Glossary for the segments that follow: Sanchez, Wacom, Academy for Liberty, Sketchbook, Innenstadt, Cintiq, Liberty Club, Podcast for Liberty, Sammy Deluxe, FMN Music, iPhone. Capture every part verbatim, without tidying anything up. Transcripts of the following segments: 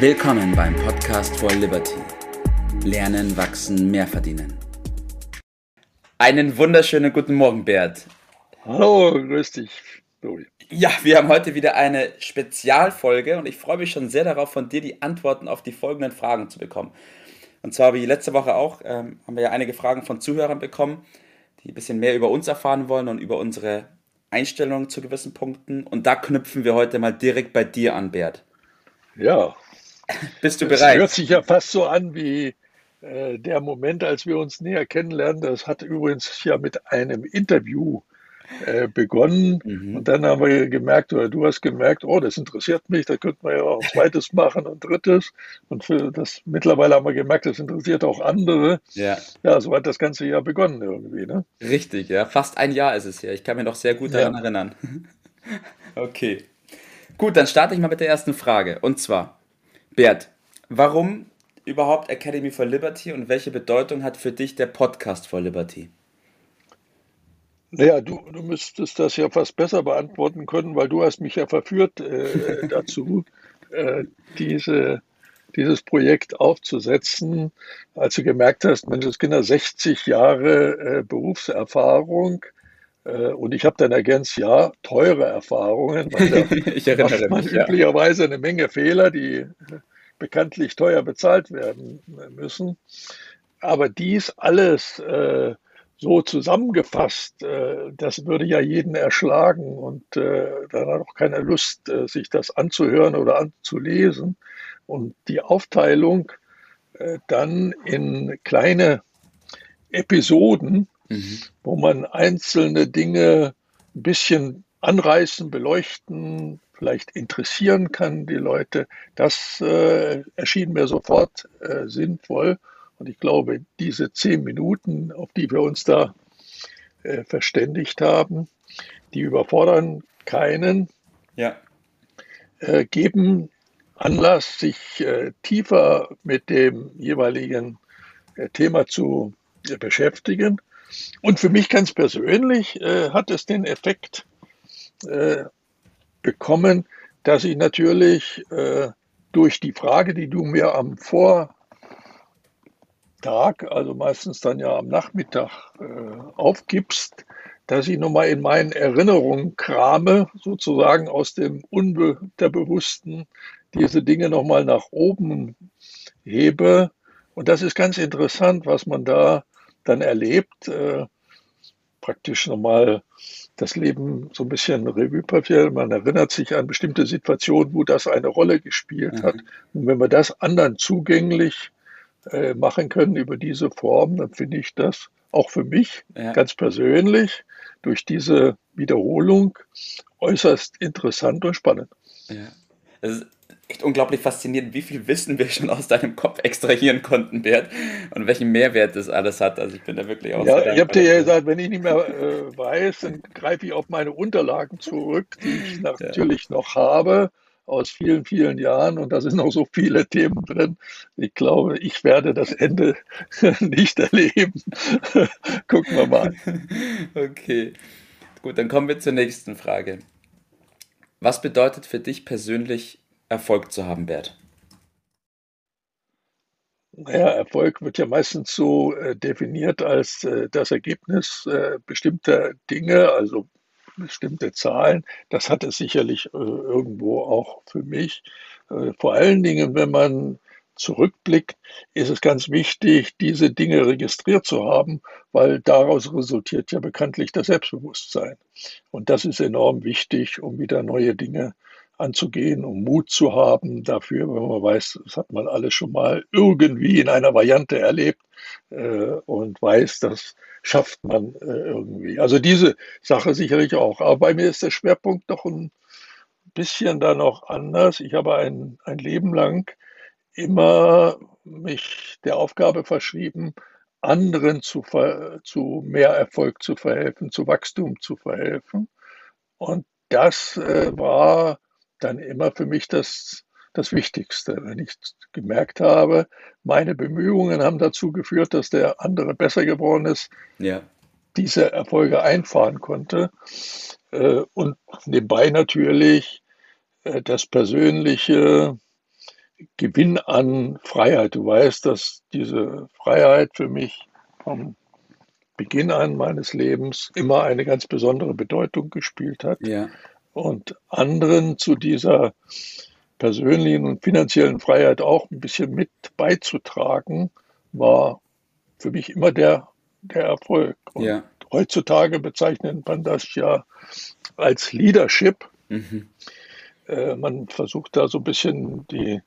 Willkommen beim Podcast for Liberty. Lernen, wachsen, mehr verdienen. Einen wunderschönen guten Morgen, Bert. Hallo, grüß dich, Dori. Ja, wir haben heute wieder eine Spezialfolge und ich freue mich schon sehr darauf, von dir die Antworten auf die folgenden Fragen zu bekommen. Und zwar, wie letzte Woche auch, ähm, haben wir ja einige Fragen von Zuhörern bekommen, die ein bisschen mehr über uns erfahren wollen und über unsere Einstellungen zu gewissen Punkten. Und da knüpfen wir heute mal direkt bei dir an, Bert. Ja. Bist du bereit? Das hört sich ja fast so an wie äh, der Moment, als wir uns näher kennenlernen. Das hat übrigens ja mit einem Interview äh, begonnen. Mhm. Und dann haben wir gemerkt, oder du hast gemerkt, oh, das interessiert mich, da könnten wir ja auch ein zweites machen und ein drittes. Und für das mittlerweile haben wir gemerkt, das interessiert auch andere. Ja, ja, so hat das ganze Jahr begonnen irgendwie, ne? Richtig, ja. Fast ein Jahr ist es her. Ich kann mir noch sehr gut daran ja. erinnern. Okay. Gut, dann starte ich mal mit der ersten Frage. Und zwar, Bert, warum überhaupt Academy for Liberty und welche Bedeutung hat für dich der Podcast for Liberty? Naja, du, du müsstest das ja fast besser beantworten können, weil du hast mich ja verführt äh, dazu, äh, diese, dieses Projekt aufzusetzen, als du gemerkt hast, Mensch, das Kinder sechzig Jahre äh, Berufserfahrung. Und ich habe dann ergänzt, ja, teure Erfahrungen, weil da ich erinnere macht man mich, üblicherweise ja. eine Menge Fehler, die bekanntlich teuer bezahlt werden müssen. Aber dies alles äh, so zusammengefasst, äh, das würde ja jeden erschlagen und äh, dann hat auch keiner Lust, äh, sich das anzuhören oder anzulesen. Und die Aufteilung äh, dann in kleine Episoden, Mhm. wo man einzelne Dinge ein bisschen anreißen, beleuchten, vielleicht interessieren kann die Leute. Das äh, erschien mir sofort äh, sinnvoll. Und ich glaube, diese zehn Minuten, auf die wir uns da äh, verständigt haben, die überfordern keinen, ja. äh, geben Anlass, sich äh, tiefer mit dem jeweiligen äh, Thema zu äh, beschäftigen. Und für mich ganz persönlich äh, hat es den Effekt äh, bekommen, dass ich natürlich äh, durch die Frage, die du mir am Vortag, also meistens dann ja am Nachmittag äh, aufgibst, dass ich nochmal in meinen Erinnerungen krame, sozusagen aus dem Unterbewussten, diese Dinge nochmal nach oben hebe. Und das ist ganz interessant, was man da dann erlebt, äh, praktisch nochmal das Leben so ein bisschen Revue passiert. Man erinnert sich an bestimmte Situationen, wo das eine Rolle gespielt mhm. hat. Und wenn wir das anderen zugänglich äh, machen können über diese Form, dann finde ich das auch für mich ja. ganz persönlich durch diese Wiederholung äußerst interessant und spannend. Ja. Es ist echt unglaublich faszinierend, wie viel Wissen wir schon aus deinem Kopf extrahieren konnten, Bert, und welchen Mehrwert das alles hat. Also ich bin da wirklich auch ja, sehr ich habe dir ja gesagt, wenn ich nicht mehr äh, weiß, dann greife ich auf meine Unterlagen zurück, die ich natürlich ja. noch habe aus vielen, vielen Jahren. Und da sind noch so viele Themen drin. Ich glaube, ich werde das Ende nicht erleben. Gucken wir mal. Okay, gut, dann kommen wir zur nächsten Frage. Was bedeutet für dich persönlich Erfolg zu haben, Bert? Naja, Erfolg wird ja meistens so äh, definiert als äh, das Ergebnis äh, bestimmter Dinge, also bestimmte Zahlen. Das hat es sicherlich äh, irgendwo auch für mich. Äh, vor allen Dingen, wenn man zurückblickt, ist es ganz wichtig, diese Dinge registriert zu haben, weil daraus resultiert ja bekanntlich das Selbstbewusstsein. Und das ist enorm wichtig, um wieder neue Dinge anzugehen, um Mut zu haben dafür, wenn man weiß, das hat man alles schon mal irgendwie in einer Variante erlebt äh, und weiß, das schafft man äh, irgendwie. Also diese Sache sicherlich auch. Aber bei mir ist der Schwerpunkt doch ein bisschen da noch anders. Ich habe ein, ein Leben lang immer mich der Aufgabe verschrieben, anderen zu, ver- zu mehr Erfolg zu verhelfen, zu Wachstum zu verhelfen. Und das äh, war dann immer für mich das, das Wichtigste. Wenn ich gemerkt habe, meine Bemühungen haben dazu geführt, dass der andere besser geworden ist, ja. diese Erfolge einfahren konnte. Äh, und nebenbei natürlich äh, das persönliche Gewinn an Freiheit. Du weißt, dass diese Freiheit für mich vom Beginn an meines Lebens immer eine ganz besondere Bedeutung gespielt hat. Ja. Und anderen zu dieser persönlichen und finanziellen Freiheit auch ein bisschen mit beizutragen, war für mich immer der, der Erfolg. Und ja. Heutzutage bezeichnet man das ja als Leadership. Mhm. Äh, man versucht da so ein bisschen die,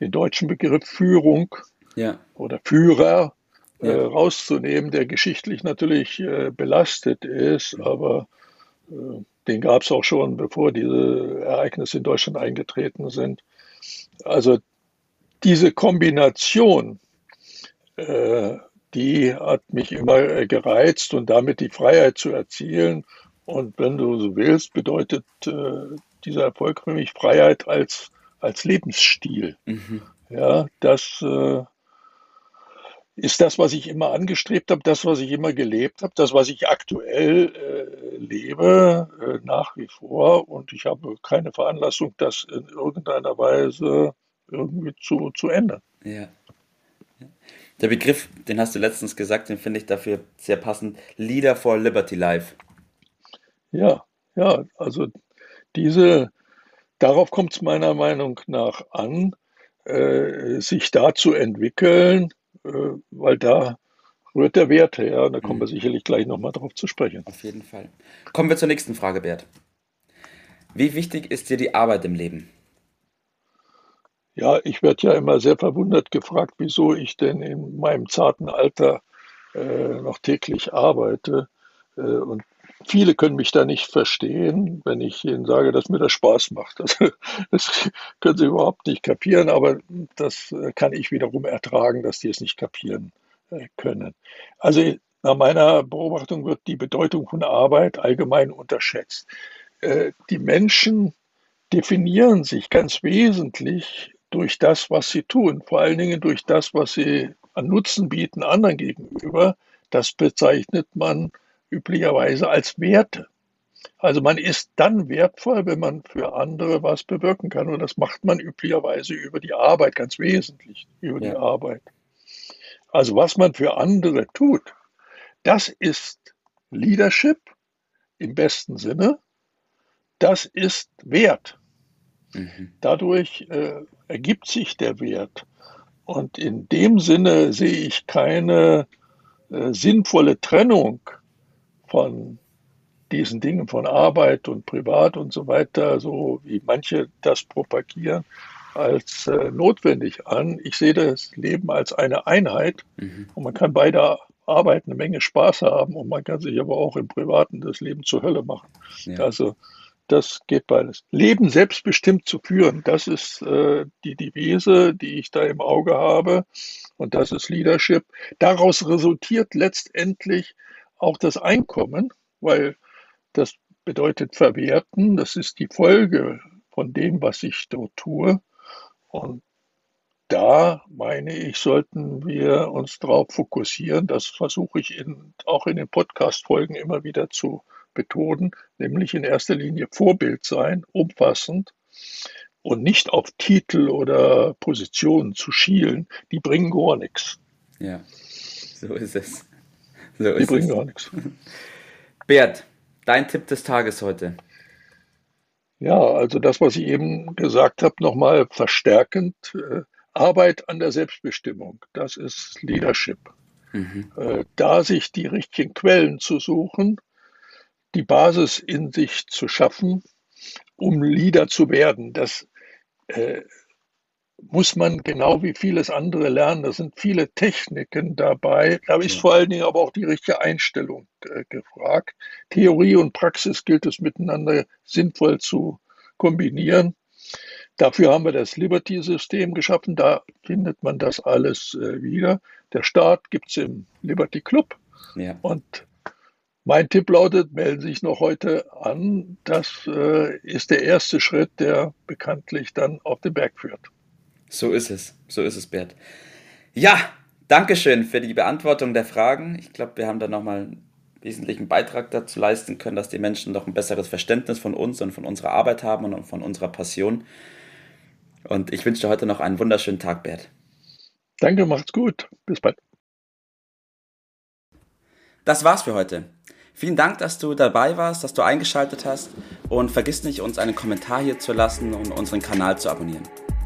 den deutschen Begriff Führung ja. oder Führer ja. äh, rauszunehmen, der geschichtlich natürlich äh, belastet ist, aber äh, den gab es auch schon, bevor diese Ereignisse in Deutschland eingetreten sind. Also diese Kombination, äh, die hat mich immer gereizt und damit die Freiheit zu erzielen. Und wenn du so willst, bedeutet äh, dieser Erfolg für mich Freiheit als, als Lebensstil. Mhm. Ja, das äh, ist das, was ich immer angestrebt habe, das, was ich immer gelebt habe, das, was ich aktuell äh, lebe, äh, nach wie vor. Und ich habe keine Veranlassung, das in irgendeiner Weise irgendwie zu, zu ändern. Ja. Der Begriff, den hast du letztens gesagt, den finde ich dafür sehr passend. Leader for Liberty Life. Ja, ja, also diese, darauf kommt es meiner Meinung nach an, äh, sich da zu entwickeln, weil da rührt der Wert her. Da kommen wir sicherlich gleich nochmal drauf zu sprechen. Auf jeden Fall. Kommen wir zur nächsten Frage, Bert. Wie wichtig ist dir die Arbeit im Leben? Ja, ich werde ja immer sehr verwundert gefragt, wieso ich denn in meinem zarten Alter äh, noch täglich arbeite. Äh, und viele können mich da nicht verstehen, wenn ich ihnen sage, dass mir das Spaß macht. Das, das können sie überhaupt nicht kapieren, aber das kann ich wiederum ertragen, dass die es nicht kapieren können. Also nach meiner Beobachtung wird die Bedeutung von Arbeit allgemein unterschätzt. Die Menschen definieren sich ganz wesentlich durch das, was sie tun, vor allen Dingen durch das, was sie an Nutzen bieten anderen gegenüber. Das bezeichnet man üblicherweise als Werte. Also man ist dann wertvoll, wenn man für andere was bewirken kann. Und das macht man üblicherweise über die Arbeit, ganz wesentlich über die ja. Arbeit. Also was man für andere tut, das ist Leadership im besten Sinne. Das ist Wert. Mhm. Dadurch äh, ergibt sich der Wert. Und in dem Sinne sehe ich keine äh, sinnvolle Trennung von diesen Dingen, von Arbeit und Privat und so weiter, so wie manche das propagieren, als äh, notwendig an. Ich sehe das Leben als eine Einheit mhm. und man kann bei der Arbeit eine Menge Spaß haben und man kann sich aber auch im Privaten das Leben zur Hölle machen. Ja. Also das geht beides. Leben selbstbestimmt zu führen, das ist äh, die Devise, die ich da im Auge habe und das ist Leadership. Daraus resultiert letztendlich auch das Einkommen, weil das bedeutet verwerten, das ist die Folge von dem, was ich dort tue. Und da, meine ich, sollten wir uns darauf fokussieren, das versuche ich in, auch in den Podcast-Folgen immer wieder zu betonen, nämlich in erster Linie Vorbild sein, umfassend und nicht auf Titel oder Positionen zu schielen, die bringen gar nichts. Ja, so ist es. So die bringen gar nichts. Bert, dein Tipp des Tages heute. Ja, also das, was ich eben gesagt habe, nochmal verstärkend. Äh, Arbeit an der Selbstbestimmung, das ist Leadership. Mhm. Äh, da sich die richtigen Quellen zu suchen, die Basis in sich zu schaffen, um Leader zu werden, das äh, muss man genau wie vieles andere lernen. Da sind viele Techniken dabei. Da ist vor allen Dingen aber auch die richtige Einstellung äh, gefragt. Theorie und Praxis gilt es miteinander sinnvoll zu kombinieren. Dafür haben wir das Liberty-System geschaffen. Da findet man das alles äh, wieder. Der Start gibt es im Liberty Club. Ja. Und mein Tipp lautet, melden Sie sich noch heute an. Das äh, ist der erste Schritt, der bekanntlich dann auf den Berg führt. So ist es, so ist es, Bert. Ja, Dankeschön für die Beantwortung der Fragen. Ich glaube, wir haben da nochmal einen wesentlichen Beitrag dazu leisten können, dass die Menschen noch ein besseres Verständnis von uns und von unserer Arbeit haben und von unserer Passion. Und ich wünsche dir heute noch einen wunderschönen Tag, Bert. Danke, macht's gut. Bis bald. Das war's für heute. Vielen Dank, dass du dabei warst, dass du eingeschaltet hast. Und vergiss nicht, uns einen Kommentar hier zu lassen und unseren Kanal zu abonnieren.